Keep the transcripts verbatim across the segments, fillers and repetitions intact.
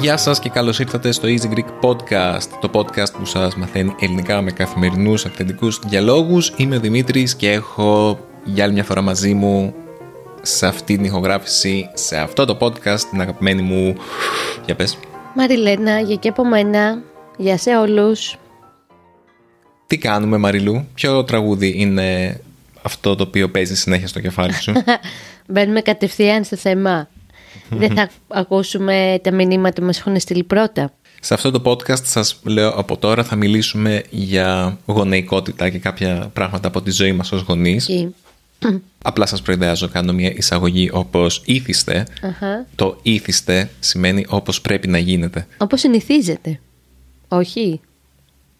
Γεια σας και καλώς ήρθατε στο Easy Greek Podcast, το podcast που σας μαθαίνει ελληνικά με καθημερινούς αυθεντικούς διαλόγους. Είμαι ο Δημήτρης και έχω για άλλη μια φορά μαζί μου σε αυτή την ηχογράφηση, σε αυτό το podcast, την αγαπημένη μου, για πες. Μαριλένα, για και από μένα, για σε όλους. Τι κάνουμε Μαριλού, ποιο τραγούδι είναι αυτό το οποίο παίζει συνέχεια στο κεφάλι σου? Μπαίνουμε κατευθείαν στο θέμα. Δεν θα ακούσουμε τα μηνύματα που μας έχουν στείλει πρώτα. Σε αυτό το podcast σας λέω από τώρα θα μιλήσουμε για γονεϊκότητα και κάποια πράγματα από τη ζωή μας ως γονείς. Απλά σας προειδεάζω, κάνω μια εισαγωγή όπως ήθιστε. Uh-huh. Το ήθιστε σημαίνει όπως πρέπει να γίνεται. Όπως συνηθίζετε. Όχι.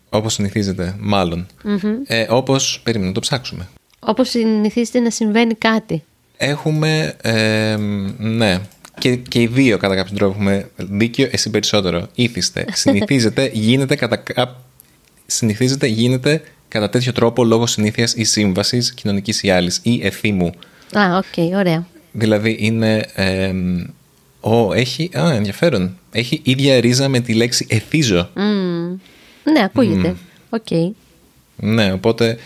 Όπως συνηθίζετε, μάλλον. Mm-hmm. Ε, όπως, περίμενα να το ψάξουμε. Όπως συνηθίζετε να συμβαίνει κάτι. Έχουμε, ε, ναι... Και, και οι δύο κατά κάποιον τρόπο έχουμε δίκιο, εσύ περισσότερο. Ήθιστε. Συνηθίζεται, γίνεται κατά, συνηθίζεται, γίνεται κατά τέτοιο τρόπο λόγω συνήθειας ή σύμβασης κοινωνικής ή άλλης ή εθήμου. Α, οκ, okay, ωραία. Δηλαδή είναι. Ε, ο, έχει. Α, ενδιαφέρον. Έχει ίδια ρίζα με τη λέξη εθίζω. Mm. Ναι, ακούγεται. Οκ. Mm. Okay. Ναι, οπότε.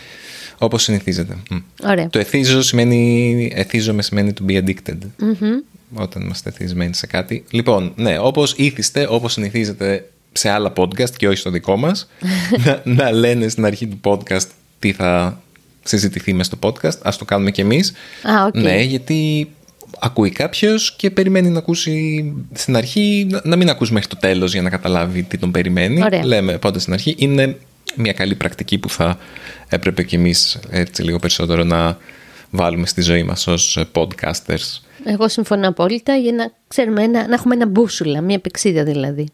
Όπως συνηθίζεται. Mm. Ωραία. Το εθίζω σημαίνει. Εθίζομαι σημαίνει to be addicted. Mm-hmm. Όταν είμαστε εθισμένοι σε κάτι. Λοιπόν, ναι, όπως ήθιστε, όπως συνηθίζετε σε άλλα podcast και όχι στο δικό μας, να, να λένε στην αρχή του podcast τι θα συζητηθεί μες στο podcast. Ας το κάνουμε κι εμείς. Α, okay. Ναι, γιατί ακούει κάποιος και περιμένει να ακούσει στην αρχή, να, να μην ακούσει μέχρι το τέλος για να καταλάβει τι τον περιμένει. Ωραία. Λέμε πάντα στην αρχή. Είναι μια καλή πρακτική που θα έπρεπε κι εμείς έτσι λίγο περισσότερο να βάλουμε στη ζωή μας ως podcasters. Εγώ συμφωνώ απόλυτα για να ξέρουμε ένα, να έχουμε ένα μπούσουλα, μια πηξίδα δηλαδή.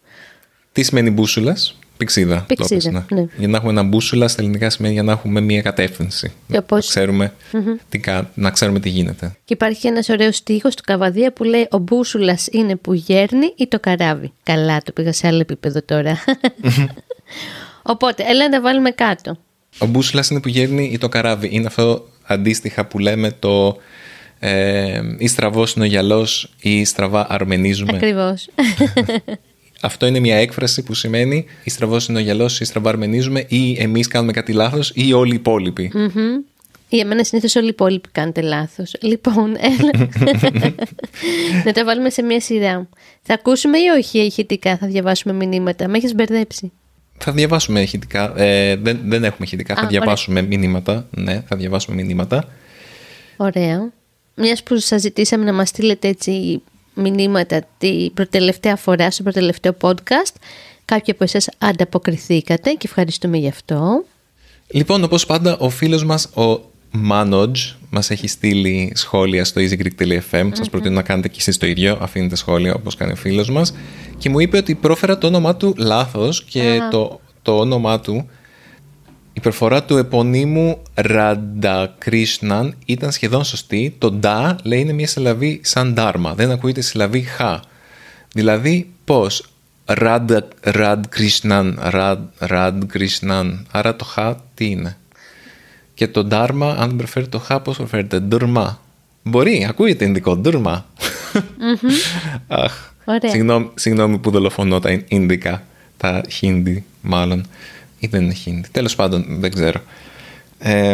Τι σημαίνει μπούσουλας? Πηξίδα. Πηξίδα, ναι. Ναι. Για να έχουμε ένα μπούσουλα στα ελληνικά σημαίνει για να έχουμε μια κατεύθυνση. Και πώς... να, ξέρουμε mm-hmm. τι, να ξέρουμε τι γίνεται. Και υπάρχει ένας ωραίος στίχος του Καβαδία που λέει «Ο μπούσουλας είναι που γέρνει ή το καράβι». Καλά, το πήγα σε άλλο επίπεδο τώρα. Οπότε, έλα να τα βάλουμε κάτω. Ο μπούσουλας είναι που γέρνει ή το καράβι. Είναι αυτό αντίστοιχα που λέμε το... Ε, ή στραβός είναι ο γυαλός ή στραβά αρμενίζουμε. Ακριβώς. Αυτό είναι μια έκφραση που σημαίνει ή στραβός είναι ο γυαλός ή στραβά αρμενίζουμε ή εμείς κάνουμε κάτι λάθος ή όλοι οι υπόλοιποι. Mm-hmm. Για μένα συνήθως όλοι οι υπόλοιποι κάνετε λάθος. Λοιπόν, έλα. Να τα βάλουμε σε μια σειρά. Θα ακούσουμε ή όχι ηχητικά, θα διαβάσουμε μηνύματα? Με έχεις μπερδέψει. Θα διαβάσουμε ηχητικά. Ε, δεν, δεν έχουμε ηχητικά. Θα διαβάσουμε ωραία. Μηνύματα. Ναι, θα διαβάσουμε μηνύματα. Ωραία. Μιας που σας ζητήσαμε να μας στείλετε έτσι μηνύματα την προτελευταία φορά στο προτελευταίο podcast, κάποιοι από εσάς ανταποκριθήκατε και ευχαριστούμε γι' αυτό. Λοιπόν, όπως πάντα, ο φίλος μας, ο Manoj, μας έχει στείλει σχόλια στο easygreek τελεία fm. Mm-hmm. Σας προτείνω να κάνετε και εσείς το ίδιο, αφήνετε σχόλια όπως κάνει ο φίλος μας. Και μου είπε ότι πρόφερα το όνομά του λάθος και ah. το, το όνομά του... Η προφορά του επωνύμου Radha Krishnan ήταν σχεδόν σωστή. Το ντα λέει είναι μια συλλαβή σαν ντάρμα. Δεν ακούγεται συλλαβή χ. Δηλαδή πώς Radha Krishnan, Radha Krishnan. Άρα το χ τι είναι? Και το ντάρμα, αν προφέρει το χ, πώς προφέρεται? Ντουρμά. Μπορεί, ακούγεται ινδικό. Ντουρμά. Αχ. Συγγνώμη, συγγνώμη που δολοφονώ τα ινδικά. Τα χίνδι μάλλον. Ή δεν είναι χίνδι. Τέλος πάντων, δεν ξέρω. Ε,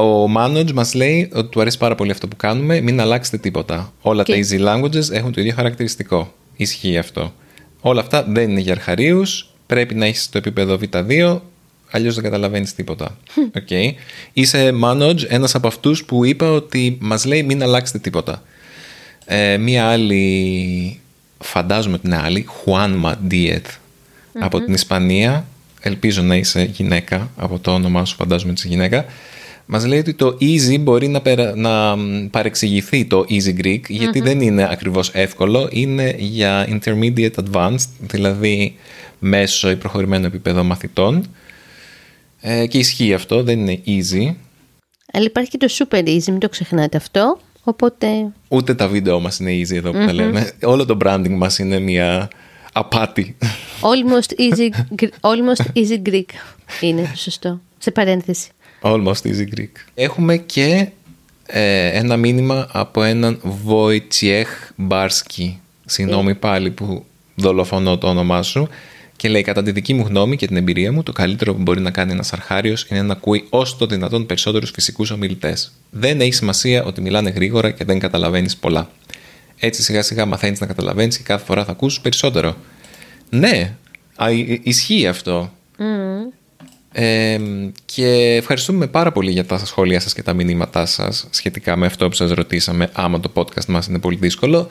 ο Manoj μας λέει ότι του αρέσει πάρα πολύ αυτό που κάνουμε. Μην αλλάξετε τίποτα. Όλα και... τα easy languages έχουν το ίδιο χαρακτηριστικό. Ισχύει αυτό. Όλα αυτά δεν είναι για αρχαρίους. Πρέπει να έχεις το επίπεδο βι δύο. Αλλιώς δεν καταλαβαίνεις τίποτα. Okay. Είσαι Manoj, ένας από αυτούς που είπα ότι μας λέει μην αλλάξετε τίποτα. Ε, μία άλλη, φαντάζομαι την άλλη, Juanma Diet mm-hmm. από την Ισπανία. Ελπίζω να είσαι γυναίκα, από το όνομά σου φαντάζομαι της γυναίκα. Μας λέει ότι το easy μπορεί να, περα... να παρεξηγηθεί το easy Greek, γιατί mm-hmm. δεν είναι ακριβώς εύκολο. Είναι για intermediate advanced, δηλαδή μέσο ή προχωρημένο επίπεδο μαθητών. Ε, και ισχύει αυτό, δεν είναι easy. Αλλά υπάρχει και το super easy, μην το ξεχνάτε αυτό. Οπότε... Ούτε τα βίντεο μας είναι easy εδώ που mm-hmm. τα λέμε. Όλο το branding μας είναι μια απάτη. Almost easy, almost easy Greek είναι, σωστό. Σε παρένθεση. Almost easy Greek. Έχουμε και ε, ένα μήνυμα από έναν Wojciech Barsky. Συγγνώμη πάλι που δολοφονώ το όνομά σου. Και λέει: κατά τη δική μου γνώμη και την εμπειρία μου, το καλύτερο που μπορεί να κάνει ένας αρχάριος είναι να ακούει όσο το δυνατόν περισσότερους φυσικούς ομιλητές. Δεν έχει σημασία ότι μιλάνε γρήγορα και δεν καταλαβαίνεις πολλά. Έτσι σιγά σιγά μαθαίνεις να καταλαβαίνεις και κάθε φορά θα ακούσεις περισσότερο. Ναι, α, ισχύει αυτό. Mm. Ε, και ευχαριστούμε πάρα πολύ για τα σχόλια σας και τα μηνύματά σας σχετικά με αυτό που σας ρωτήσαμε. Άμα το podcast μας είναι πολύ δύσκολο.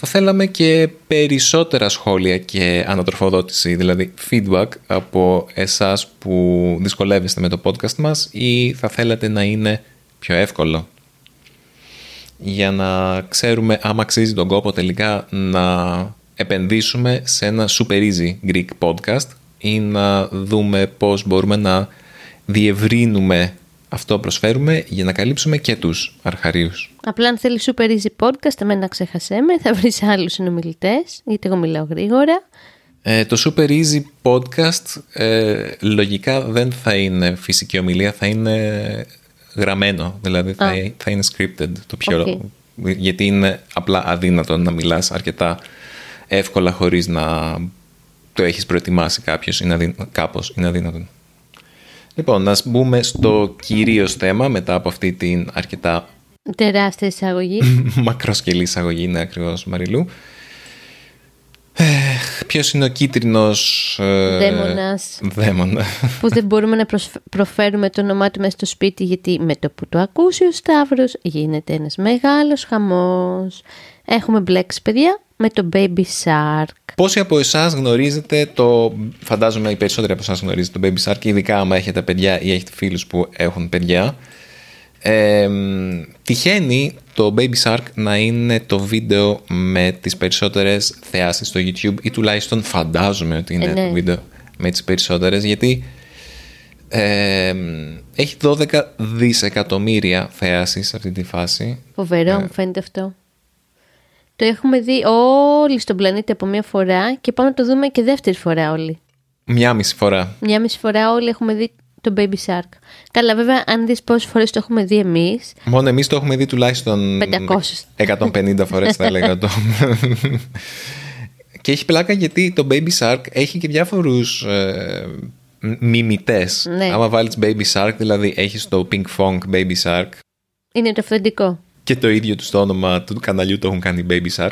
Θα θέλαμε και περισσότερα σχόλια και ανατροφοδότηση, δηλαδή feedback από εσάς που δυσκολεύεστε με το podcast μας ή θα θέλατε να είναι πιο εύκολο. Για να ξέρουμε άμα αξίζει τον κόπο τελικά να επενδύσουμε σε ένα super easy Greek podcast ή να δούμε πώς μπορούμε να διευρύνουμε αυτό που προσφέρουμε για να καλύψουμε και τους αρχαρίους. Απλά αν θέλεις super easy podcast, εμένα ξέχασέ με, θα βρεις άλλους συνομιλητές, γιατί εγώ μιλάω γρήγορα. Ε, το super easy podcast ε, λογικά δεν θα είναι φυσική ομιλία, θα είναι γραμμένο, δηλαδή θα, θα είναι scripted το πιο okay. Γιατί είναι απλά αδύνατο να μιλάς αρκετά εύκολα χωρίς να το έχεις προετοιμάσει κάποιος, είναι αδυ... κάπως είναι αδύνατον. Λοιπόν, να μπούμε στο κυρίως θέμα μετά από αυτή την αρκετά... τεράστια εισαγωγή. Μακροσκελή εισαγωγή, είναι ακριβώς, Μαριλού. Ε, ποιος είναι ο κίτρινος... Ε, δαίμονας. Δαίμονα. Που δεν μπορούμε να προσφ... προφέρουμε το όνομά του μέσα στο σπίτι, γιατί με το που το ακούσει ο Σταύρος γίνεται ένας μεγάλος χαμός. Έχουμε μπλέξει, παιδιά, με το Baby Shark. Πόσοι από εσάς γνωρίζετε το... Φαντάζομαι οι περισσότεροι από εσάς γνωρίζετε το Baby Shark, ειδικά άμα έχετε παιδιά ή έχετε φίλους που έχουν παιδιά. Ε, τυχαίνει το Baby Shark να είναι το βίντεο με τις περισσότερες θεάσεις στο YouTube ή τουλάχιστον φαντάζομαι ότι είναι ε, ναι. το βίντεο με τις περισσότερες, γιατί ε, έχει δώδεκα δισεκατομμύρια θεάσεις σε αυτή τη φάση. Φοβερό, ε, μου φαίνεται αυτό. Το έχουμε δει όλοι στον πλανήτη από μία φορά και πάμε να το δούμε και δεύτερη φορά όλοι. Μια μισή φορά. Μια μισή φορά όλοι έχουμε δει το Baby Shark. Καλά, βέβαια, αν δεις πόσες φορές το έχουμε δει εμείς. Μόνο εμείς το έχουμε δει τουλάχιστον πεντακόσιες εκατόν πενήντα φορές, θα έλεγα το. Και έχει πλάκα γιατί το Baby Shark έχει και διάφορους ε, μιμητές. Ναι. Άμα βάλεις Baby Shark, δηλαδή έχεις το Pinkfong Baby Shark. Είναι το αυθεντικό. Και το ίδιο του στο όνομα του καναλιού το έχουν κάνει Baby Shark.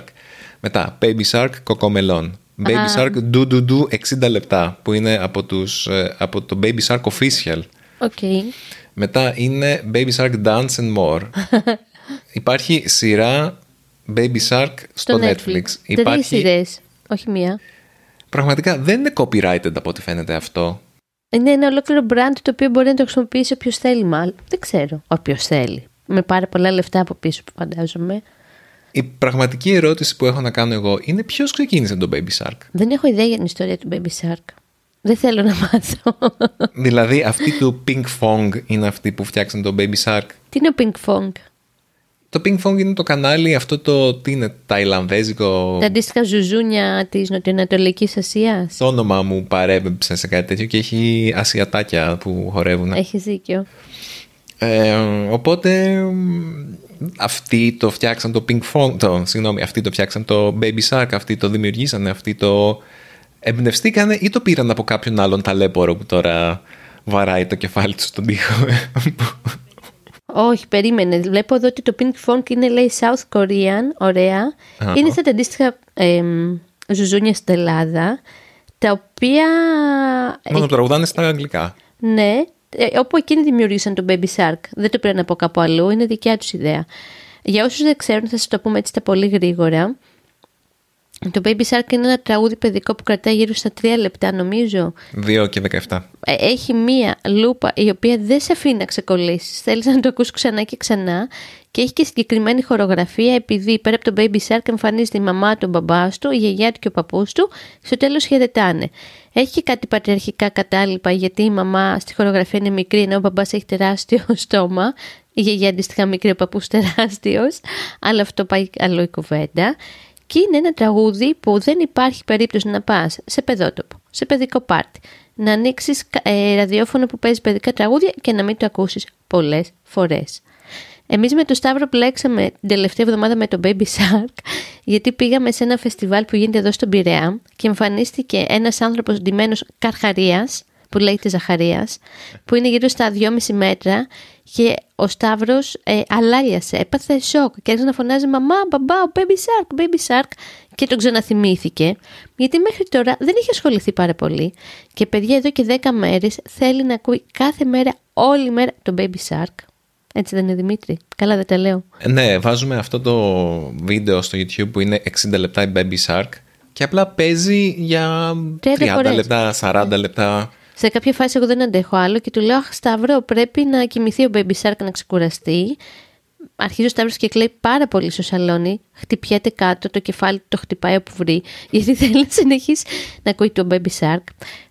Μετά, Baby Shark κοκομελών. Baby ah. Shark do do do εξήντα λεπτά, που είναι από, τους, από το Baby Shark Official. Okay. Μετά είναι Baby Shark Dance and More. Υπάρχει σειρά Baby Shark στο Netflix. Netflix. Υπάρχει... Τρεις σειρές, όχι μία. Πραγματικά δεν είναι copyrighted από ό,τι φαίνεται αυτό. Είναι ένα ολόκληρο brand το οποίο μπορεί να το χρησιμοποιήσει όποιος θέλει, μάλλον. Δεν ξέρω. Όποιος θέλει. Με πάρα πολλά λεφτά από πίσω που φαντάζομαι. Η πραγματική ερώτηση που έχω να κάνω εγώ είναι ποιος ξεκίνησε τον Baby Shark. Δεν έχω ιδέα για την ιστορία του Baby Shark. Δεν θέλω να μάθω. Δηλαδή αυτή του Pinkfong είναι αυτή που φτιάξαν τον Baby Shark. Τι είναι ο Pinkfong? Το Pinkfong είναι το κανάλι αυτό το τι είναι ταϊλανδέζικο. Τα αντίστοιχα ζουζούνια της Νοτιοανατολικής Ασίας. Το όνομα μου παρέπεψε σε κάτι τέτοιο και έχει ασιατάκια που χορεύουν. Έχεις δίκιο. Ε, οπότε αυτοί το φτιάξαν το Pinkfong, το, συγγνώμη, αυτοί το φτιάξαν το Baby Shark, αυτοί το δημιουργήσανε, αυτοί το εμπνευστήκανε ή το πήραν από κάποιον άλλον ταλέπορο που τώρα βαράει το κεφάλι του στον τοίχο. Όχι, περίμενε. Βλέπω εδώ ότι το Pinkfong είναι, λέει, South Korean, ωραία. Uh-huh. Είναι σαν τα αντίστοιχα ε, ζουζούνια στην Ελλάδα, τα οποία... Μόνο τραγουδάνε στα αγγλικά. Ναι. Όπου εκείνοι δημιουργήσαν τον Baby Shark. Δεν το πρέπει να πω κάπου αλλού, είναι δικιά τους ιδέα. Για όσους δεν ξέρουν, θα σας το πούμε έτσι τα πολύ γρήγορα. Το Baby Shark είναι ένα τραγούδι παιδικό που κρατάει γύρω στα τρία λεπτά, νομίζω. δύο και δεκαεπτά. Έχει μία λούπα η οποία δεν σε αφήνει να ξεκολλήσεις. Θέλεις να το ακούσεις ξανά και ξανά. Και έχει και συγκεκριμένη χορογραφία, επειδή πέρα από τον Baby Shark εμφανίζεται η μαμά του, ο μπαμπάς του, η γιαγιά του και ο παππούς του. Στο τέλος χαιρετάνε. Έχει και κάτι πατριαρχικά κατάλοιπα, γιατί η μαμά στη χορογραφία είναι μικρή, ενώ ο μπαμπάς έχει τεράστιο στόμα. η γιαγιά αντίστοιχα μικρή, ο παππούς τεράστιος, αλλά αυτό πάει άλλο η κουβέντα. Και είναι ένα τραγούδι που δεν υπάρχει περίπτωση να πας σε παιδότοπο, σε παιδικό πάρτι, να ανοίξεις ε, ραδιόφωνο που παίζει παιδικά τραγούδια και να μην το ακούσεις πολλές φορές. Εμείς με το Σταύρο πλέξαμε την τελευταία εβδομάδα με το Baby Shark, γιατί πήγαμε σε ένα φεστιβάλ που γίνεται εδώ στον Πειραιά και εμφανίστηκε ένας άνθρωπος ντυμένος καρχαρίας, που λέγεται Ζαχαρίας, που είναι γύρω στα δυόμιση μέτρα και ο Σταύρος ε, αλάλιασε, έπαθε σοκ και άρχισε να φωνάζει «Μαμά, μπαμπά, ο Baby Shark, Baby Shark» και τον ξαναθυμήθηκε, γιατί μέχρι τώρα δεν είχε ασχοληθεί πάρα πολύ και παιδιά εδώ και δέκα μέρες θέλει να ακούει κάθε μέρα, όλη μέρα τον Baby Shark. Έτσι δεν είναι, Δημήτρη? Καλά δεν τα λέω? Ναι, βάζουμε αυτό το βίντεο στο YouTube που είναι εξήντα λεπτά η Baby Shark και απλά παίζει για τριάντα λεπτά, σαράντα λεπτά. Σε κάποια φάση εγώ δεν αντέχω άλλο και του λέω «Αχ, Σταύρο, πρέπει να κοιμηθεί ο Baby Shark να ξεκουραστεί». Αρχίζει ο Σταύρος και κλαίει πάρα πολύ στο σαλόνι, χτυπιέται κάτω, το κεφάλι το χτυπάει όπου βρει, γιατί θέλει να συνεχίσει να ακούει το Baby Shark.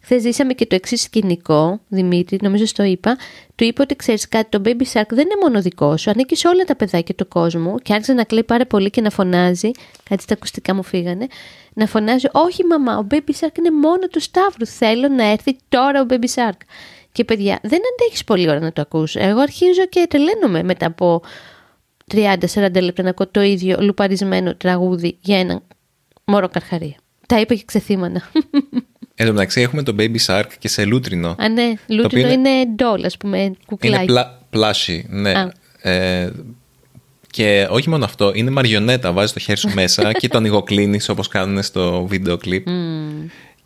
Χθες ζήσαμε και το εξής σκηνικό, Δημήτρη, νομίζω στο είπα, του είπε ότι ξέρεις κάτι, το Baby Shark δεν είναι μόνο δικό σου, ανήκει σε όλα τα παιδάκια του κόσμου και άρχισε να κλαίει πάρα πολύ και να φωνάζει, κάτι στα ακουστικά μου φύγανε, να φωνάζει «Όχι μαμά, ο Baby Shark είναι μόνο του Σταύρου, θέλω να έρθει τώρα ο Baby Shark». Και παιδιά, δεν αντέχεις πολλή ώρα να το ακούς, εγώ αρχίζω και τρελαίνομαι μετά από τριάντα με σαράντα λεπτά να ακούω το ίδιο λουπαρισμένο τραγούδι για έναν μωρό καρχαρία. Τα είπα και ξεθύμανα. Εν τω μεταξύ έχουμε το Baby Shark και σε λούτρινο. Α, ναι. Λούτρινο είναι doll, ας πούμε, κουκλάκι. Είναι πλα, πλάσι, ναι. Ε, και όχι μόνο αυτό, είναι μαριονέτα. Βάζεις το χέρι σου μέσα και το ανοιγοκλίνεις όπως κάνουν στο βίντεο κλιπ. Mm.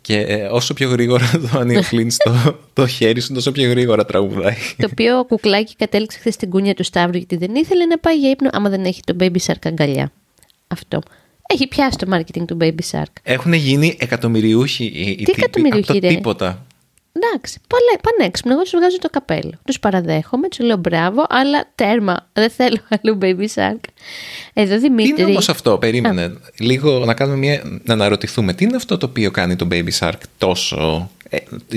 Και ε, όσο πιο γρήγορα το ανοιγοκλίνεις το, το χέρι σου, τόσο πιο γρήγορα τραγουδάει. Το οποίο κουκλάκι κατέληξε χθες στην κούνια του Σταύρου, γιατί δεν ήθελε να πάει για ύπνο άμα δεν έχει το Baby Shark αγκαλιά. Αυτό. Έχει πιάσει το marketing του Baby Shark. Έχουν γίνει εκατομμυριούχοι οι τύποι. Τι εκατομμυριούχοι, ρε? Τίποτα. Εντάξει, πανέξυπνο. Εγώ τους βγάζω το καπέλο. Τους παραδέχομαι, τους λέω μπράβο, αλλά τέρμα. Δεν θέλω άλλο Baby Shark. Εδώ Δημήτρη. Τι είναι όμως αυτό, περίμενε. Α. Λίγο να κάνουμε μια. Να αναρωτηθούμε. Τι είναι αυτό το οποίο κάνει το Baby Shark τόσο. Ε,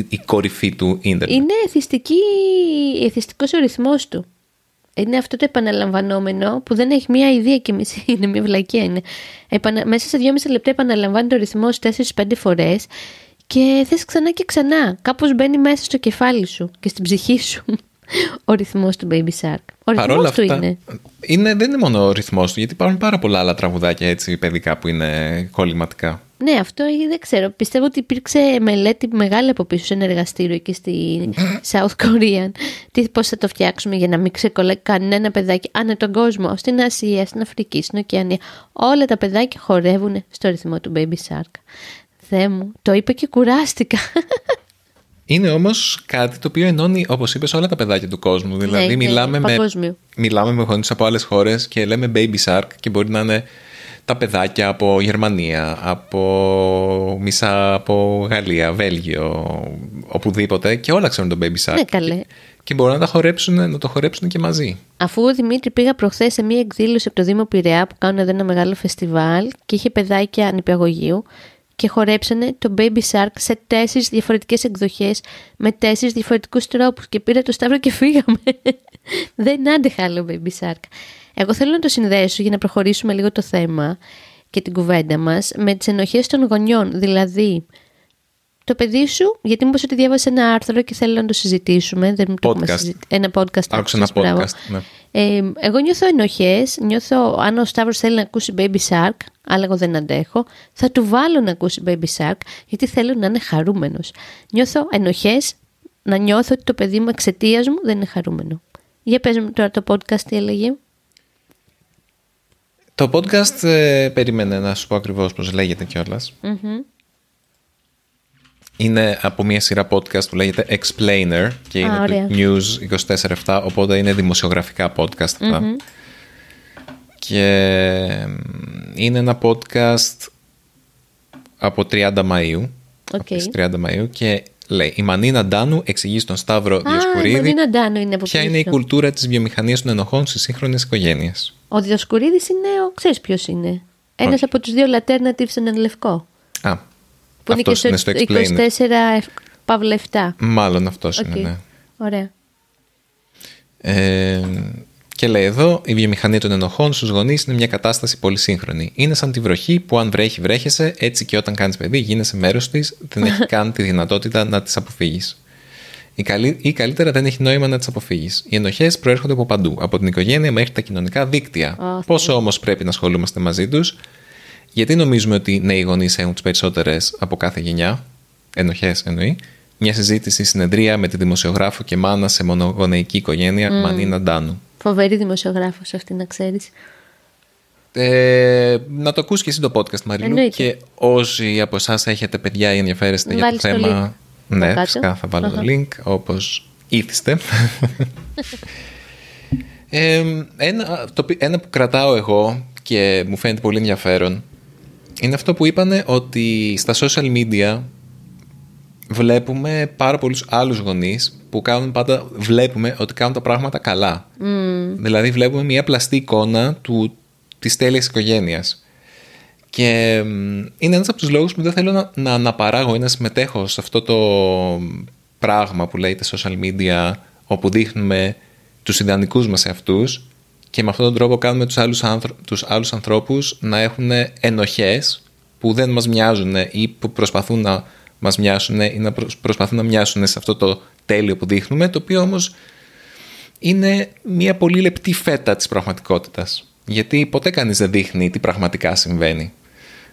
η κορυφή του ίντερνετ. Είναι εθιστική, εθιστικός ο ρυθμός του. Είναι αυτό το επαναλαμβανόμενο που δεν έχει μία ιδέα και μισή, είναι μία βλακία. Είναι. Επανα... Μέσα σε δυόμιση λεπτά επαναλαμβάνει το ρυθμό τέσσερις με πέντε φορές και θες ξανά και ξανά. Κάπως μπαίνει μέσα στο κεφάλι σου και στην ψυχή σου ο ρυθμός του Baby Shark. Ο ρυθμός του αυτά, είναι. είναι. Δεν είναι μόνο ο ρυθμός του, γιατί υπάρχουν πάρα πολλά άλλα τραγουδάκια έτσι, παιδικά που είναι κολληματικά. Ναι, αυτό δεν ξέρω. Πιστεύω ότι υπήρξε μελέτη μεγάλη από πίσω σε ένα εργαστήριο εκεί στη South Korea. Τι, πώς θα το φτιάξουμε για να μην ξεκολλάει κανένα παιδάκι ανά τον κόσμο, στην Ασία, στην Αφρική, στην Οκεανία. Όλα τα παιδάκια χορεύουν στο ρυθμό του Baby Shark. Θεέ μου, το είπα και κουράστηκα. Είναι όμως κάτι το οποίο ενώνει, όπως είπες, όλα τα παιδάκια του κόσμου. Δηλαδή, ναι, μιλάμε, ναι, με, μιλάμε με γονείς από άλλες χώρες και λέμε Baby Shark και μπορεί να είναι τα παιδάκια από Γερμανία, από μισά από Γαλλία, Βέλγιο, οπουδήποτε και όλα ξέρουν τον Baby Shark. Ναι, καλέ. Και, και μπορούν να, τα χορέψουν, να το χορέψουν και μαζί. Αφού ο Δημήτρη πήγα προχθές σε μία εκδήλωση από το Δήμο Πειραιά που κάνουν εδώ ένα μεγάλο φεστιβάλ και είχε παιδάκια νηπιαγωγείου και χορέψανε το Baby Shark σε τέσσερις διαφορετικές εκδοχές με τέσσερις διαφορετικούς τρόπους και πήρα το Σταύρο και φύγαμε. Δεν άντεχα άλλο Baby Shark. Εγώ θέλω να το συνδέσω για να προχωρήσουμε λίγο το θέμα και την κουβέντα μας με τις ενοχές των γονιών. Δηλαδή, το παιδί σου, γιατί μου είπες ότι διάβασε ένα άρθρο και θέλω να το συζητήσουμε. Δεν το podcast. Συζη... Ένα podcast. Άκουσα ένα podcast. Ναι. Ε, εγώ νιώθω ενοχές. Νιώθω αν ο Σταύρος θέλει να ακούσει Baby Shark, αλλά εγώ δεν αντέχω, θα του βάλω να ακούσει Baby Shark, γιατί θέλω να είναι χαρούμενος. Νιώθω ενοχές να νιώθω ότι το παιδί μου εξαιτίας μου δεν είναι χαρούμενο. Για πες μου τώρα το podcast τι έλεγε. Το podcast, ε, περίμενε να σου πω ακριβώς πώς λέγεται κιόλας. Mm-hmm. Είναι από μια σειρά podcast που λέγεται Explainer και ah, είναι ωραία. Το News είκοσι τέσσερα επτά, οπότε είναι δημοσιογραφικά podcast αυτά. Mm-hmm. Και είναι ένα podcast από τριάντα Μαΐου. Okay. Από τις τριάντα Μαΐου και λέει, η Μανίνα Ντάνου εξηγεί στον Σταύρο ah, Διοσκουρίδη είναι ποια είναι η κουλτούρα της βιομηχανίας των ενοχών στις σύγχρονες οικογένειες. Ο Διοσκουρίδης είναι, ο, ξέρεις ποιος είναι. Ένας okay. από τους δύο Laternative στον Ενλευκό. Α, που είναι και στο, είναι στο είκοσι τέσσερα επτά. Μάλλον αυτός okay. είναι, ναι. Ωραία. Ε, Και λέει εδώ, η βιομηχανία των ενοχών στους γονείς είναι μια κατάσταση πολύ σύγχρονη. Είναι σαν τη βροχή που αν βρέχει βρέχεσαι, έτσι και όταν κάνεις παιδί γίνεσαι μέρος της, δεν έχει καν τη δυνατότητα να τις αποφύγεις. Ή καλύτερα δεν έχει νόημα να τις αποφύγεις. Οι ενοχές προέρχονται από παντού, από την οικογένεια μέχρι τα κοινωνικά δίκτυα. Oh, Πόσο όμως πρέπει να ασχολούμαστε μαζί τους, γιατί νομίζουμε ότι νέοι γονείς έχουν τις περισσότερες από κάθε γενιά, ενοχές εννοεί. Μια συζήτηση, συνεδρία με τη δημοσιογράφο και μάνα σε μονογονεϊκή οικογένεια, mm. Μανίνα Ντάνου. Φοβερή δημοσιογράφος αυτή, να ξέρεις. Ε, να το ακούσει και εσύ το podcast, Μαριλού. Και όσοι από εσάς έχετε παιδιά ή ενδιαφέρεστε για το θέμα. Το ναι, κάτω. Φυσικά θα βάλω uh-huh. το link, όπως ήθιστε. ε, ένα, το, ένα που κρατάω εγώ και μου φαίνεται πολύ ενδιαφέρον είναι αυτό που είπανε ότι στα social media βλέπουμε πάρα πολλούς άλλους γονείς που κάνουν πάντα, βλέπουμε ότι κάνουν τα πράγματα καλά. Mm. Δηλαδή βλέπουμε μια πλαστή εικόνα του, της τέλειας οικογένειας. Και είναι ένας από τους λόγους που δεν θέλω να, να αναπαράγω ή να συμμετέχω σε αυτό το πράγμα που λέγεται social media, όπου δείχνουμε τους ιδανικούς μας εαυτούς και με αυτόν τον τρόπο κάνουμε τους άλλους, άνθρω, τους άλλους ανθρώπους να έχουν ενοχές που δεν μας μοιάζουν ή που προσπαθούν να μας μοιάσουν ή να προσπαθούν να μοιάσουν σε αυτό το τέλειο που δείχνουμε, το οποίο όμως είναι μια πολύ λεπτή φέτα της πραγματικότητας. Γιατί ποτέ κανείς δεν δείχνει τι πραγματικά συμβαίνει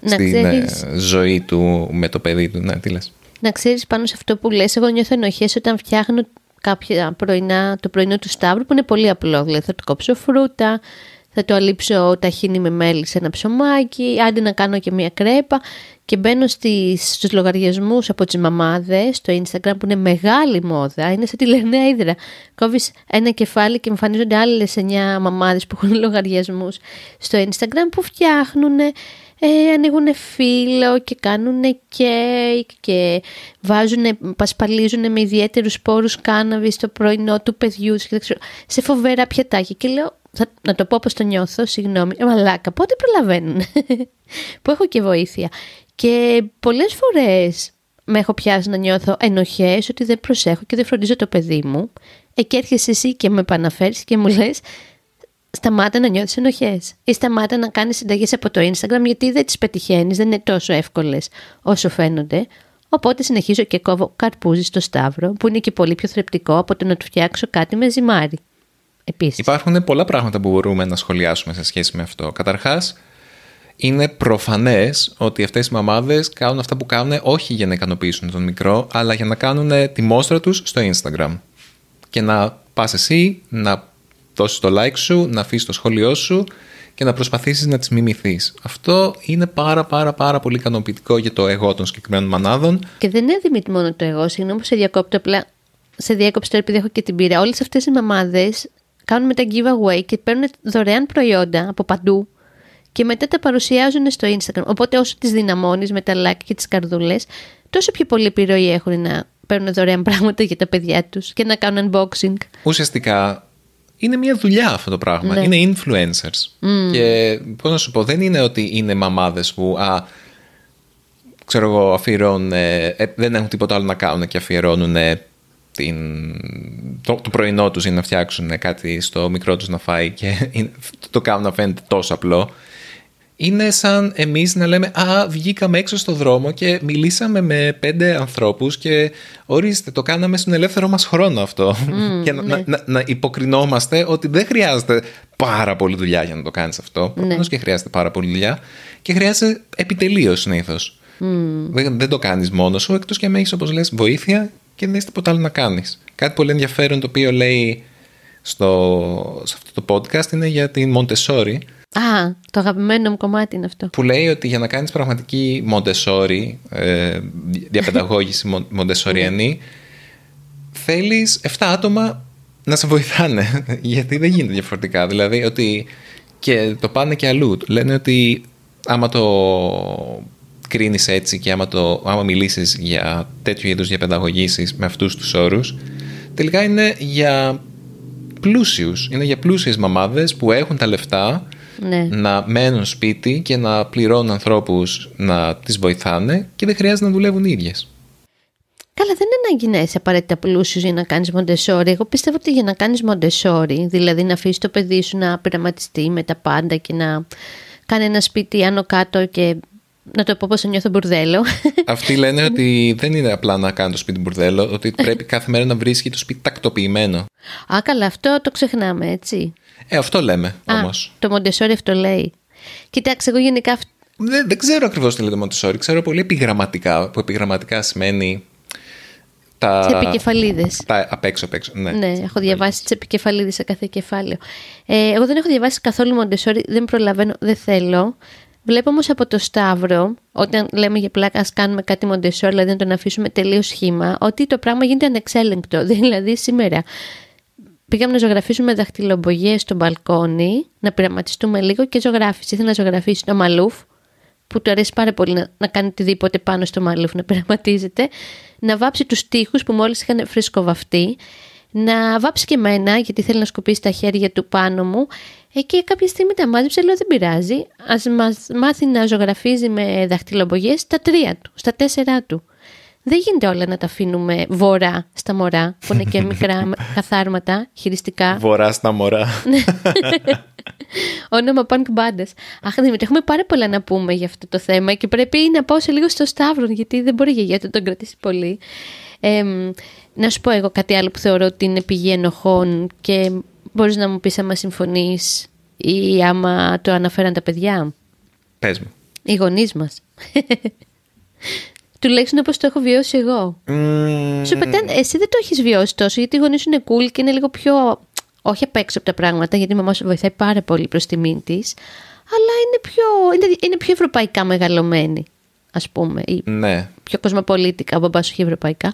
να στην ξέρεις. ζωή του με το παιδί του. Να, τι λες? Να ξέρεις, πάνω σε αυτό που λες, εγώ νιώθω ενοχές όταν φτιάχνω κάποια πρωινά, το πρωινό του Σταύρου, που είναι πολύ απλό. Δηλαδή θα του κόψω φρούτα, θα το αλείψω ταχίνι με μέλι σε ένα ψωμάκι, άντε να κάνω και μια κρέπα. Και μπαίνω στις, στους λογαριασμούς από τις μαμάδες στο Instagram, που είναι μεγάλη μόδα, είναι σαν τη λερναία ύδρα. Κόβεις ένα κεφάλι και εμφανίζονται άλλες εννιά μαμάδες που έχουν λογαριασμούς στο Instagram, που φτιάχνουν, ε, ανοίγουν φύλλο και κάνουν κέικ και βάζουν, πασπαλίζουν με ιδιαίτερους πόρους κάναβη στο πρωινό του παιδιού και δεν ξέρω, σε φοβερά πιατάκια. Και λέω, θα, να το πω όπως το νιώθω, συγγνώμη, ε, μαλάκα, πότε προλαβαίνουν? Που έχω και βοήθεια. Και πολλές φορές με έχω πιάσει να νιώθω ενοχές ότι δεν προσέχω και δεν φροντίζω το παιδί μου. Ε, και έρχεσαι εσύ και με επαναφέρεις και μου λες, σταμάτα να νιώθεις ενοχές. Ή σταμάτα να κάνεις συνταγές από το Instagram, γιατί δεν τις πετυχαίνεις, δεν είναι τόσο εύκολες όσο φαίνονται. Οπότε συνεχίζω και κόβω καρπούζι στο Σταύρο, που είναι και πολύ πιο θρεπτικό από το να του φτιάξω κάτι με ζυμάρι. Επίσης. Υπάρχουν πολλά πράγματα που μπορούμε να σχολιάσουμε σε σχέση με αυτό. Καταρχάς, είναι προφανές ότι αυτές οι μαμάδες κάνουν αυτά που κάνουν όχι για να ικανοποιήσουν τον μικρό, αλλά για να κάνουν τη μόστρα τους στο Instagram. Και να πας εσύ, να δώσεις το like σου, να αφήσεις το σχόλιο σου και να προσπαθήσεις να τις μιμηθείς. Αυτό είναι πάρα πάρα πάρα πολύ ικανοποιητικό για το εγώ των συγκεκριμένων μανάδων. Και δεν είναι δημιουργεί μόνο το εγώ, συγγνώμη που σε διακόπτω, απλά σε διέκοψε τώρα επειδή έχω και την πείρα. Όλες αυτές οι μαμάδες κάνουν μετά giveaway και παίρνουν δωρεάν προϊόντα από παντού. Και μετά τα παρουσιάζουν στο Instagram. Οπότε όσο τις δυναμώνεις με τα like και τις καρδούλες, τόσο πιο πολλή επιρροή έχουν να παίρνουν δωρεάν πράγματα για τα παιδιά τους και να κάνουν unboxing. Ουσιαστικά είναι μια δουλειά αυτό το πράγμα. Ναι. Είναι influencers. Mm. Και πώς να σου πω, δεν είναι ότι είναι μαμάδες που α, ξέρω εγώ, αφιερώνουν, ε, δεν έχουν τίποτα άλλο να κάνουν και αφιερώνουν ε, την, το, το πρωινό τους για να φτιάξουν κάτι στο μικρό τους να φάει και ε, το κάνουν να φαίνεται τόσο απλό. Είναι σαν εμείς να λέμε «Α, βγήκαμε έξω στο δρόμο και μιλήσαμε με πέντε ανθρώπους και ορίστε, το κάναμε στον ελεύθερο μας χρόνο αυτό». Mm, και ναι. να, να, να υποκρινόμαστε ότι δεν χρειάζεται πάρα πολύ δουλειά για να το κάνεις αυτό. Προφανώς και χρειάζεται πάρα πολύ δουλειά και χρειάζεται επιτελείως συνήθως. Mm. Δεν, δεν το κάνεις μόνος σου, εκτός και αν έχεις, όπως λες, βοήθεια και δεν έχεις τίποτα άλλο να κάνεις. Κάτι πολύ ενδιαφέρον το οποίο λέει στο, σε αυτό το podcast είναι για την Montessori. Α, το αγαπημένο μου κομμάτι είναι αυτό. Που λέει ότι για να κάνεις πραγματική Montessori, ε, διαπαιδαγώγηση Montessoriανή, θέλεις επτά άτομα να σε βοηθάνε. Γιατί δεν γίνεται διαφορετικά. Δηλαδή ότι. Και το πάνε και αλλού. Λένε ότι άμα το κρίνεις έτσι και άμα, το, άμα μιλήσεις για τέτοιου είδους διαπαιδαγωγήσεις με αυτούς τους όρους, τελικά είναι για πλούσιους. Είναι για πλούσιες μαμάδες που έχουν τα λεφτά. Ναι. Να μένουν σπίτι και να πληρώνουν ανθρώπους να τις βοηθάνε και δεν χρειάζεται να δουλεύουν οι ίδιες. Καλά, δεν είναι να γίνεσαι απαραίτητα πλούσιος για να κάνεις Μοντεσόρι. Εγώ πιστεύω ότι για να κάνεις Μοντεσόρι, δηλαδή να αφήσεις το παιδί σου να πειραματιστεί με τα πάντα και να κάνει ένα σπίτι άνω κάτω και να το πω πως νιώθω μπουρδέλο. Αυτοί λένε ότι δεν είναι απλά να κάνει το σπίτι μπουρδέλο, ότι πρέπει κάθε μέρα να βρίσκει το σπίτι τακτοποιημένο. Α, καλά, αυτό το ξεχνάμε, έτσι. Ε, αυτό λέμε όμως. Το Μοντεσόρι αυτό λέει. Κοιτάξτε, εγώ γενικά. Δεν, δεν ξέρω ακριβώς τι λέει το Μοντεσόρι. Ξέρω πολύ επιγραμματικά, που επιγραμματικά σημαίνει. Τα... τις επικεφαλίδες. Τα... Απ' έξω, απ' έξω. Ναι, ναι, έχω διαβάσει τις επικεφαλίδες σε κάθε κεφάλαιο. Ε, εγώ δεν έχω διαβάσει καθόλου Μοντεσόρι, δεν προλαβαίνω, δεν θέλω. Βλέπω όμως από το Σταύρο, όταν λέμε για πλάκα, ας κάνουμε κάτι Μοντεσόρι, δηλαδή να τον αφήσουμε τελείως σχήμα, ότι το πράγμα γίνεται ανεξέλεγκτο. Δηλαδή σήμερα πήγαμε να ζωγραφίσουμε δαχτυλομπογιές στο μπαλκόνι, να πειραματιστούμε λίγο και ζωγράφιση. Ήθελα να ζωγραφίσει το μαλούφ, που του αρέσει πάρα πολύ να, να κάνει οτιδήποτε πάνω στο μαλούφ, να πειραματίζεται, να βάψει τους τοίχους που μόλις είχαν φρεσκοβαφτεί, να βάψει και μένα, γιατί θέλει να σκουπίσει τα χέρια του πάνω μου. Ε, και κάποια στιγμή τα μάζεψε, λέω δεν πειράζει, ας μας μάθει να ζωγραφίζει με δαχτυλομπογιές στα τρία του, στα τέσσερα του. Δεν γίνεται όλα να τα αφήνουμε βορρά στα μωρά, που είναι και μικρά καθάρματα, χειριστικά. Βορρά στα μωρά. Όνομα πανκ μπάντας. Αχ, Δημήτρη, έχουμε πάρα πολλά να πούμε για αυτό το θέμα και πρέπει να πάω σε λίγο στο Σταύρο, γιατί δεν μπορεί η γιαγιά του τον κρατήσει πολύ. Ε, να σου πω εγώ κάτι άλλο που θεωρώ ότι είναι πηγή ενοχών και μπορείς να μου πεις άμα συμφωνείς ή άμα το αναφέραν τα παιδιά. Πες μου. Οι γονείς μας. Τουλάχιστον όπως το έχω βιώσει εγώ. Mm. Σου πετάνε, εσύ δεν το έχεις βιώσει τόσο, γιατί οι γονείς σου είναι cool και είναι λίγο πιο. Όχι απ' έξω από τα πράγματα, γιατί η μαμά σου βοηθάει πάρα πολύ προς τιμήν της. Αλλά είναι πιο, είναι, είναι πιο ευρωπαϊκά μεγαλωμένη, ας πούμε. Ή ναι. Πιο κοσμοπολίτικα, ο μπαμπάς σου έχει ευρωπαϊκά.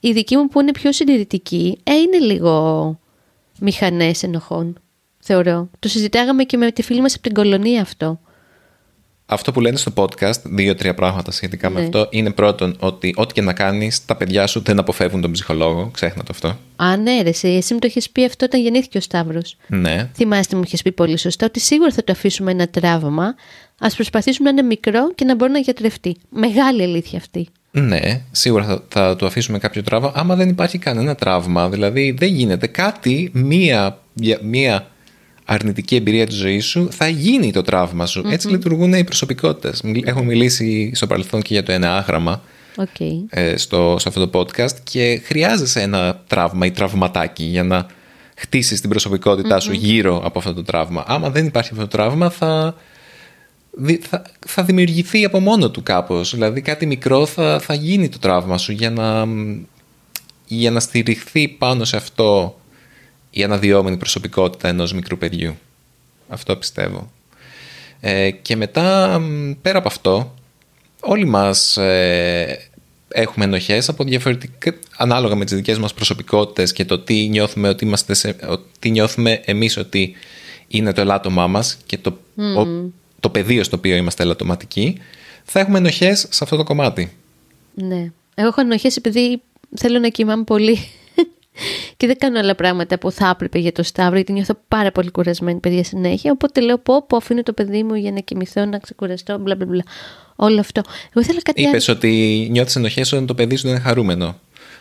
Οι δικοί μου που είναι πιο συντηρητικοί, ε, είναι λίγο μηχανές ενοχών, θεωρώ. Το συζητάγαμε και με τη φίλη μας από την κολονία αυτό. Αυτό που λένε στο podcast, δύο-τρία πράγματα σχετικά ναι. με αυτό, είναι πρώτον ότι ό,τι και να κάνεις, τα παιδιά σου δεν αποφεύγουν τον ψυχολόγο. Ξέχνα το αυτό. Α, ναι, ρε, εσύ, εσύ μου το έχεις πει αυτό όταν γεννήθηκε ο Σταύρος. Ναι. Θυμάστε, μου έχεις πει πολύ σωστά ότι σίγουρα θα το αφήσουμε ένα τραύμα. Ας προσπαθήσουμε να είναι μικρό και να μπορεί να γιατρευτεί. Μεγάλη αλήθεια αυτή. Ναι, σίγουρα θα, θα του αφήσουμε κάποιο τραύμα, άμα δεν υπάρχει κανένα τραύμα. Δηλαδή, δεν γίνεται κάτι, μία. μία αρνητική εμπειρία της ζωής σου, θα γίνει το τραύμα σου. Mm-hmm. Έτσι λειτουργούν οι προσωπικότητες. Έχω μιλήσει στο παρελθόν και για το ένα άγραμμα okay. ε, στο, σε αυτό το podcast και χρειάζεσαι ένα τραύμα ή τραυματάκι για να χτίσεις την προσωπικότητά mm-hmm. σου γύρω από αυτό το τραύμα. Άμα δεν υπάρχει αυτό το τραύμα θα, θα, θα δημιουργηθεί από μόνο του κάπως. Δηλαδή κάτι μικρό θα, θα γίνει το τραύμα σου για να, για να στηριχθεί πάνω σε αυτό η αναδυόμενη προσωπικότητα ενός μικρού παιδιού. Αυτό πιστεύω. Ε, και μετά, πέρα από αυτό, όλοι μας ε, έχουμε ενοχές από διαφορετικές, ανάλογα με τις δικές μας προσωπικότητες και το τι νιώθουμε, ότι είμαστε σε, τι νιώθουμε εμείς ότι είναι το ελάττωμά μας και το, mm. ο, το πεδίο στο οποίο είμαστε ελαττωματικοί, θα έχουμε ενοχές σε αυτό το κομμάτι. Ναι. Εγώ έχω ενοχές επειδή θέλω να κοιμάμαι πολύ. Και δεν κάνω άλλα πράγματα που θα έπρεπε για το Σταύρο, γιατί νιώθω πάρα πολύ κουρασμένη, παιδιά, συνέχεια. Οπότε λέω: Πω, πω, αφήνω το παιδί μου για να κοιμηθώ, να ξεκουραστώ, μπλα μπλα μπλα. Όλο αυτό. Εγώ ήθελα κάτι άλλο. Είπες ότι νιώθεις ενοχές όταν το παιδί σου δεν είναι χαρούμενο.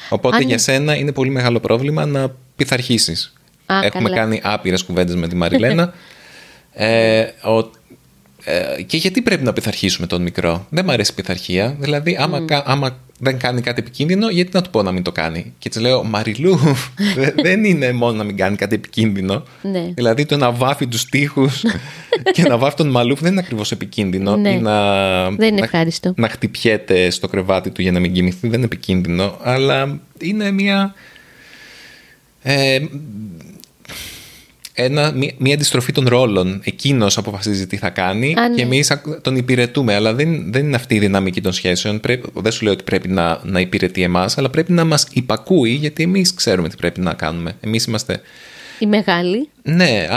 Οπότε αν... για σένα είναι πολύ μεγάλο πρόβλημα να πειθαρχήσεις. Έχουμε καλά. κάνει άπειρες κουβέντες με τη Μαριλένα. ε, ο... ε, και γιατί πρέπει να πειθαρχήσουμε τον μικρό. Δεν μου αρέσει η πειθαρχία. Δηλαδή, άμα. Mm. άμα δεν κάνει κάτι επικίνδυνο, γιατί να του πω να μην το κάνει. Και της λέω, Μαριλού, δεν είναι μόνο να μην κάνει κάτι επικίνδυνο. Ναι. Δηλαδή το να βάφει τους τοίχους και να βάφει τον μαλούφ δεν είναι ακριβώς επικίνδυνο. Ναι. Ή να, δεν είναι ευχάριστο. Να, να χτυπιέται στο κρεβάτι του για να μην κοιμηθεί, δεν είναι επικίνδυνο. Αλλά είναι μια, ε, ένα, μια, μια αντιστροφή των ρόλων. Εκείνος αποφασίζει τι θα κάνει. Α, ναι. Και εμείς τον υπηρετούμε. Αλλά δεν, δεν είναι αυτή η δυναμική των σχέσεων. Πρέπει, δεν σου λέω ότι πρέπει να, να υπηρετεί εμάς, αλλά πρέπει να μας υπακούει, γιατί εμείς ξέρουμε τι πρέπει να κάνουμε. Εμείς είμαστε οι μεγάλοι. Ναι,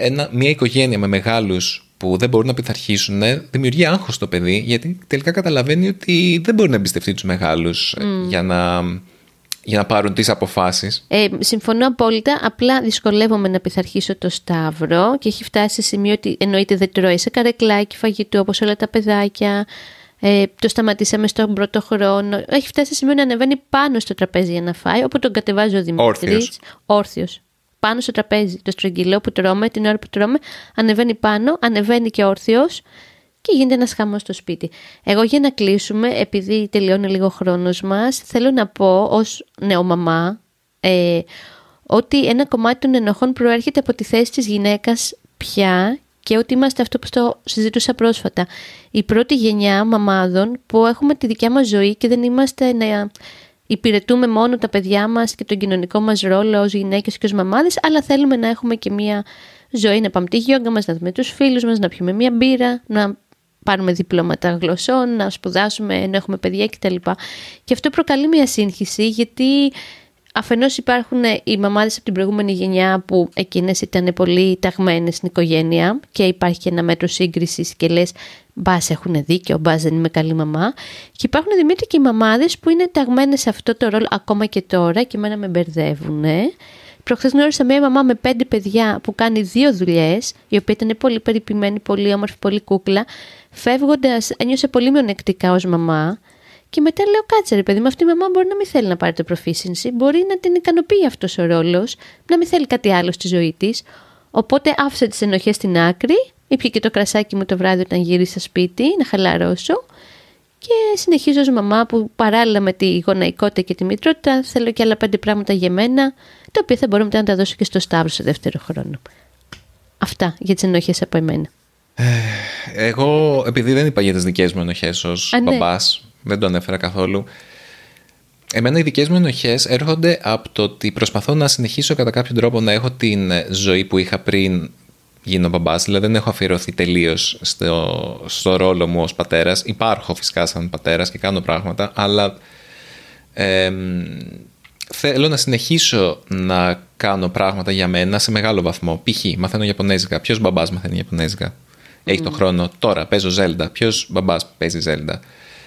ένα, μια οικογένεια με μεγάλους που δεν μπορούν να πειθαρχήσουν δημιουργεί άγχος στο παιδί, γιατί τελικά καταλαβαίνει ότι δεν μπορεί να εμπιστευτεί τους μεγάλους mm. για να... για να πάρουν τις αποφάσεις. Ε, συμφωνώ απόλυτα. Απλά δυσκολεύομαι να πειθαρχήσω το Σταύρο και έχει φτάσει σε σημείο ότι εννοείται δεν τρώει σε καρεκλάκι φαγητού όπως όλα τα παιδάκια. Ε, το σταματήσαμε στον πρώτο χρόνο. Έχει φτάσει σημείο να ανεβαίνει πάνω στο τραπέζι για να φάει, όπου τον κατεβάζει ο Δημήτρης. Όρθιος. Πάνω στο τραπέζι. Το στρογγυλό που τρώμε, την ώρα που τρώμε, ανεβαίνει πάνω, ανεβαίνει και όρθιος και γίνεται ένας χαμός στο σπίτι. Εγώ για να κλείσουμε, επειδή τελειώνει λίγο ο χρόνος μας, θέλω να πω ως νεομαμά ε, ότι ένα κομμάτι των ενοχών προέρχεται από τη θέση της γυναίκας πια. Και ότι είμαστε αυτό που το συζητούσα πρόσφατα. Η πρώτη γενιά μαμάδων που έχουμε τη δικιά μας ζωή και δεν είμαστε να υπηρετούμε μόνο τα παιδιά μας και τον κοινωνικό μας ρόλο ως γυναίκες και ως μαμάδες, αλλά θέλουμε να έχουμε και μια ζωή, να πάμε τη γιόγκα μας, να δούμε τους φίλους μας, να πιούμε μια μπύρα, να πάρουμε διπλώματα γλωσσών, να σπουδάσουμε, να έχουμε παιδιά κτλ. Και αυτό προκαλεί μια σύγχυση, γιατί αφενός υπάρχουν οι μαμάδες από την προηγούμενη γενιά που εκείνες ήταν πολύ ταγμένες στην οικογένεια και υπάρχει και ένα μέτρο σύγκρισης και λες μπας έχουν δίκιο, μπας δεν είμαι καλή μαμά. Και υπάρχουν Δημήτρη και οι μαμάδες που είναι ταγμένες σε αυτό το ρόλο ακόμα και τώρα και εμένα με μπερδεύουν. Προχθές γνώρισα μια μαμά με πέντε παιδιά που κάνει δύο δουλειές, η οποία ήταν πολύ περιποιημένη, πολύ όμορφη, πολύ κούκλα. Φεύγοντας, ένιωσε πολύ μειονεκτικά ως μαμά. Και μετά λέω κάτσε ρε παιδί μου, αυτή η μαμά μπορεί να μην θέλει να πάρει το προφήσινση, μπορεί να την ικανοποιεί αυτός ο ρόλος, να μην θέλει κάτι άλλο στη ζωή της. Οπότε άφησε τις ενοχές στην άκρη, ήπια και το κρασάκι μου το βράδυ όταν γύρισα σπίτι, να χαλαρώσω. Και συνεχίζω ως μαμά που παράλληλα με τη γονεϊκότητα και τη μητρότητα θέλω και άλλα πέντε πράγματα για μένα, τα οποία θα μπορώ μετά να τα δώσω και στο Σταύρο στο δεύτερο χρόνο. Αυτά για τις ενοχές από εμένα. Εγώ, επειδή δεν είπα για τις δικές μου ενοχές ως Α, ναι. μπαμπάς, δεν το ανέφερα καθόλου. Εμένα οι δικές μου ενοχές έρχονται από το ότι προσπαθώ να συνεχίσω κατά κάποιον τρόπο να έχω την ζωή που είχα πριν γίνω μπαμπάς. Δηλαδή δεν έχω αφιερωθεί τελείως στο, στο ρόλο μου ως πατέρας. Υπάρχω φυσικά σαν πατέρας και κάνω πράγματα, αλλά ε, θέλω να συνεχίσω να κάνω πράγματα για μένα σε μεγάλο βαθμό. Π.χ. μαθαίνω Ιαπωνέζικα. Ποιος μπαμπάς μαθαίνει Ιαπωνέζικα? Έχει mm. τον χρόνο τώρα, παίζω Zelda. Ποιος μπαμπάς παίζει Zelda?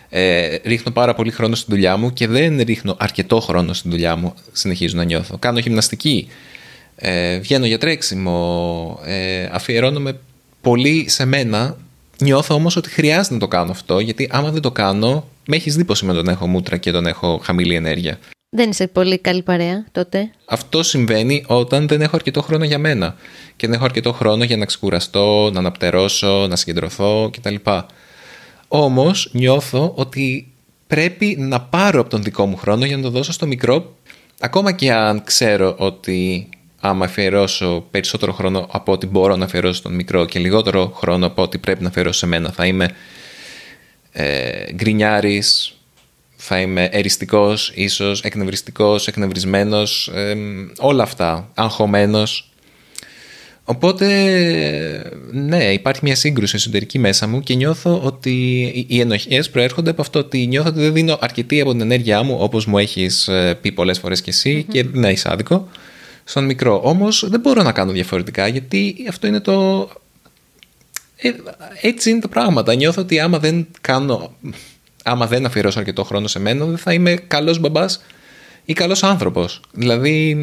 Ε, ρίχνω πάρα πολύ χρόνο στη δουλειά μου και δεν ρίχνω αρκετό χρόνο στη δουλειά μου, συνεχίζω να νιώθω. Κάνω γυμναστική, ε, βγαίνω για τρέξιμο, ε, αφιερώνομαι πολύ σε μένα. Νιώθω όμως ότι χρειάζεται να το κάνω αυτό, γιατί άμα δεν το κάνω, με έχεις δει πως με τον έχω μούτρα και τον έχω χαμηλή ενέργεια. Δεν είσαι πολύ καλή παρέα τότε. Αυτό συμβαίνει όταν δεν έχω αρκετό χρόνο για μένα και δεν έχω αρκετό χρόνο για να ξεκουραστώ, να αναπτερώσω, να συγκεντρωθώ κτλ. Όμως νιώθω ότι πρέπει να πάρω από τον δικό μου χρόνο για να το δώσω στο μικρό, ακόμα και αν ξέρω ότι άμα αφιερώσω περισσότερο χρόνο από ό,τι μπορώ να αφιερώσω στον μικρό και λιγότερο χρόνο από ό,τι πρέπει να αφιερώσω σε μένα, θα είμαι ε, γκρινιάρης, θα είμαι εριστικός, ίσως εκνευριστικός, εκνευρισμένος, ε, όλα αυτά, αγχωμένος. Οπότε, ναι, υπάρχει μια σύγκρουση εσωτερική μέσα μου και νιώθω ότι οι ενοχές προέρχονται από αυτό ότι νιώθω ότι δεν δίνω αρκετή από την ενέργειά μου, όπως μου έχεις πει πολλές φορές κι εσύ, mm-hmm. και ναι, είσαι άδικο, στον μικρό. Όμως δεν μπορώ να κάνω διαφορετικά, γιατί αυτό είναι το... Ε, έτσι είναι τα πράγματα. Νιώθω ότι άμα δεν κάνω, άμα δεν αφιερώσω αρκετό χρόνο σε μένα, δεν θα είμαι καλός μπαμπάς ή καλός άνθρωπος. Δηλαδή,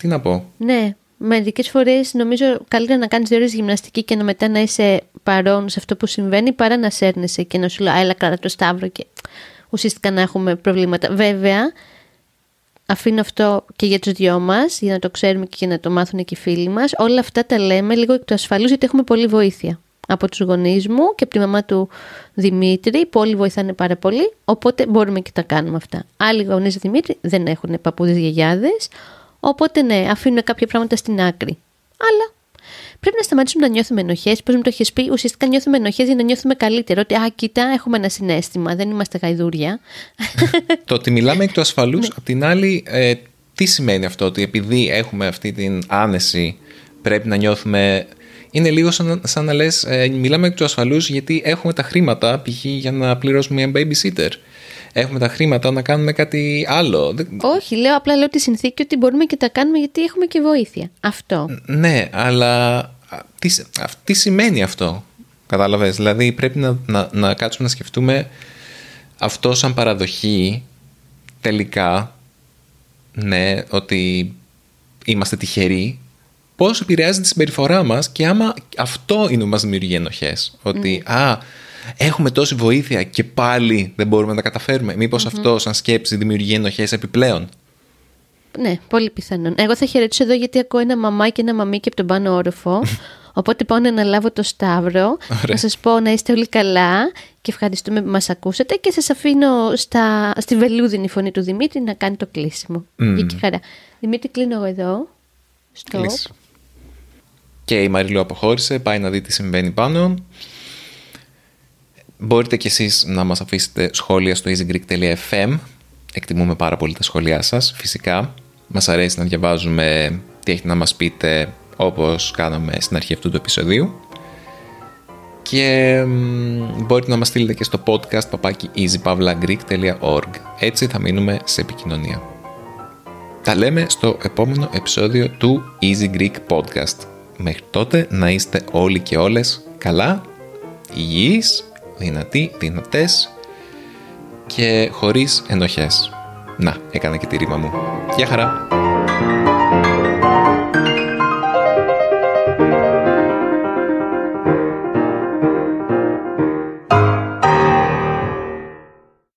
τι να πω. Ναι. Μερικές φορές νομίζω καλύτερα να κάνεις δύο ώρες γυμναστική και να μετά να είσαι παρόν σε αυτό που συμβαίνει παρά να σέρνεσαι και να σου λέω έλα κράτα το Σταύρο και ουσιαστικά να έχουμε προβλήματα. Βέβαια, αφήνω αυτό και για τους δυο μας, για να το ξέρουμε και για να το μάθουν και οι φίλοι μας. Όλα αυτά τα λέμε λίγο εκ του ασφαλούς, γιατί έχουμε πολλή βοήθεια από τους γονείς μου και από τη μαμά του Δημήτρη, που όλοι βοηθάνε πάρα πολύ, οπότε μπορούμε και τα κάνουμε αυτά. Άλλοι γονείς Δημήτρη δεν έχουν παππούδες γιαγιάδες. Οπότε ναι, αφήνουν κάποια πράγματα στην άκρη. Αλλά πρέπει να σταματήσουμε να νιώθουμε ενοχές. Πώς μου το έχεις πει, ουσιαστικά νιώθουμε ενοχές για να νιώθουμε καλύτερα. Ότι, α, κοίτα, έχουμε ένα συναίσθημα, δεν είμαστε γαϊδούρια. Το ότι μιλάμε εκ του ασφαλούς, απ' την άλλη, ε, τι σημαίνει αυτό, ότι επειδή έχουμε αυτή την άνεση, πρέπει να νιώθουμε. Είναι λίγο σαν, σαν να λες, ε, μιλάμε εκ του ασφαλούς γιατί έχουμε τα χρήματα, π.χ. για να πληρώσουμε μια babysitter. Έχουμε τα χρήματα να κάνουμε κάτι άλλο. Όχι, λέω απλά λέω τη συνθήκη ότι μπορούμε και τα κάνουμε γιατί έχουμε και βοήθεια. Αυτό. Ναι, αλλά τι, τι σημαίνει αυτό, κατάλαβες? Δηλαδή πρέπει να, να, να κάτσουμε να σκεφτούμε αυτό σαν παραδοχή τελικά, ναι, ότι είμαστε τυχεροί. Πώς επηρεάζει τη συμπεριφορά μας και άμα αυτό είναι που μας δημιουργεί ενοχές. Ότι mm. α, έχουμε τόση βοήθεια και πάλι δεν μπορούμε να τα καταφέρουμε. Μήπως mm-hmm. αυτό, σαν σκέψη, δημιουργεί ενοχές επιπλέον. Ναι, πολύ πιθανόν. Εγώ θα χαιρετήσω εδώ γιατί ακούω ένα μαμάκι και ένα μαμίκι από τον πάνω όροφο. Οπότε πάω να αναλάβω το Σταύρο. Ωραία. Να σας πω να είστε όλοι καλά και ευχαριστούμε που μας ακούσατε. Και σας αφήνω στα, στη βελούδινη φωνή του Δημήτρη να κάνει το κλείσιμο. Mm. Βγήκε χαρά. Δημήτρη, κλείνω εγώ εδώ. Στο. Και η Μαριλού αποχώρησε. Πάει να δει τι συμβαίνει πάνω. Μπορείτε κι εσείς να μας αφήσετε σχόλια στο easy greek dot f m. Εκτιμούμε πάρα πολύ τα σχόλιά σας. Φυσικά, μας αρέσει να διαβάζουμε τι έχετε να μας πείτε, όπως κάναμε στην αρχή αυτού του επεισοδίου. Και μπορείτε να μας στείλετε και στο podcast παπάκι easy pavla greek dot org. Έτσι θα μείνουμε σε επικοινωνία. Τα λέμε στο επόμενο επεισόδιο του Easy Greek Podcast. Μέχρι τότε να είστε όλοι και όλες καλά, υγιείς, δυνατοί, δυνατές και χωρίς ενοχές. Να, έκανα και τη ρήμα μου. Γεια χαρά!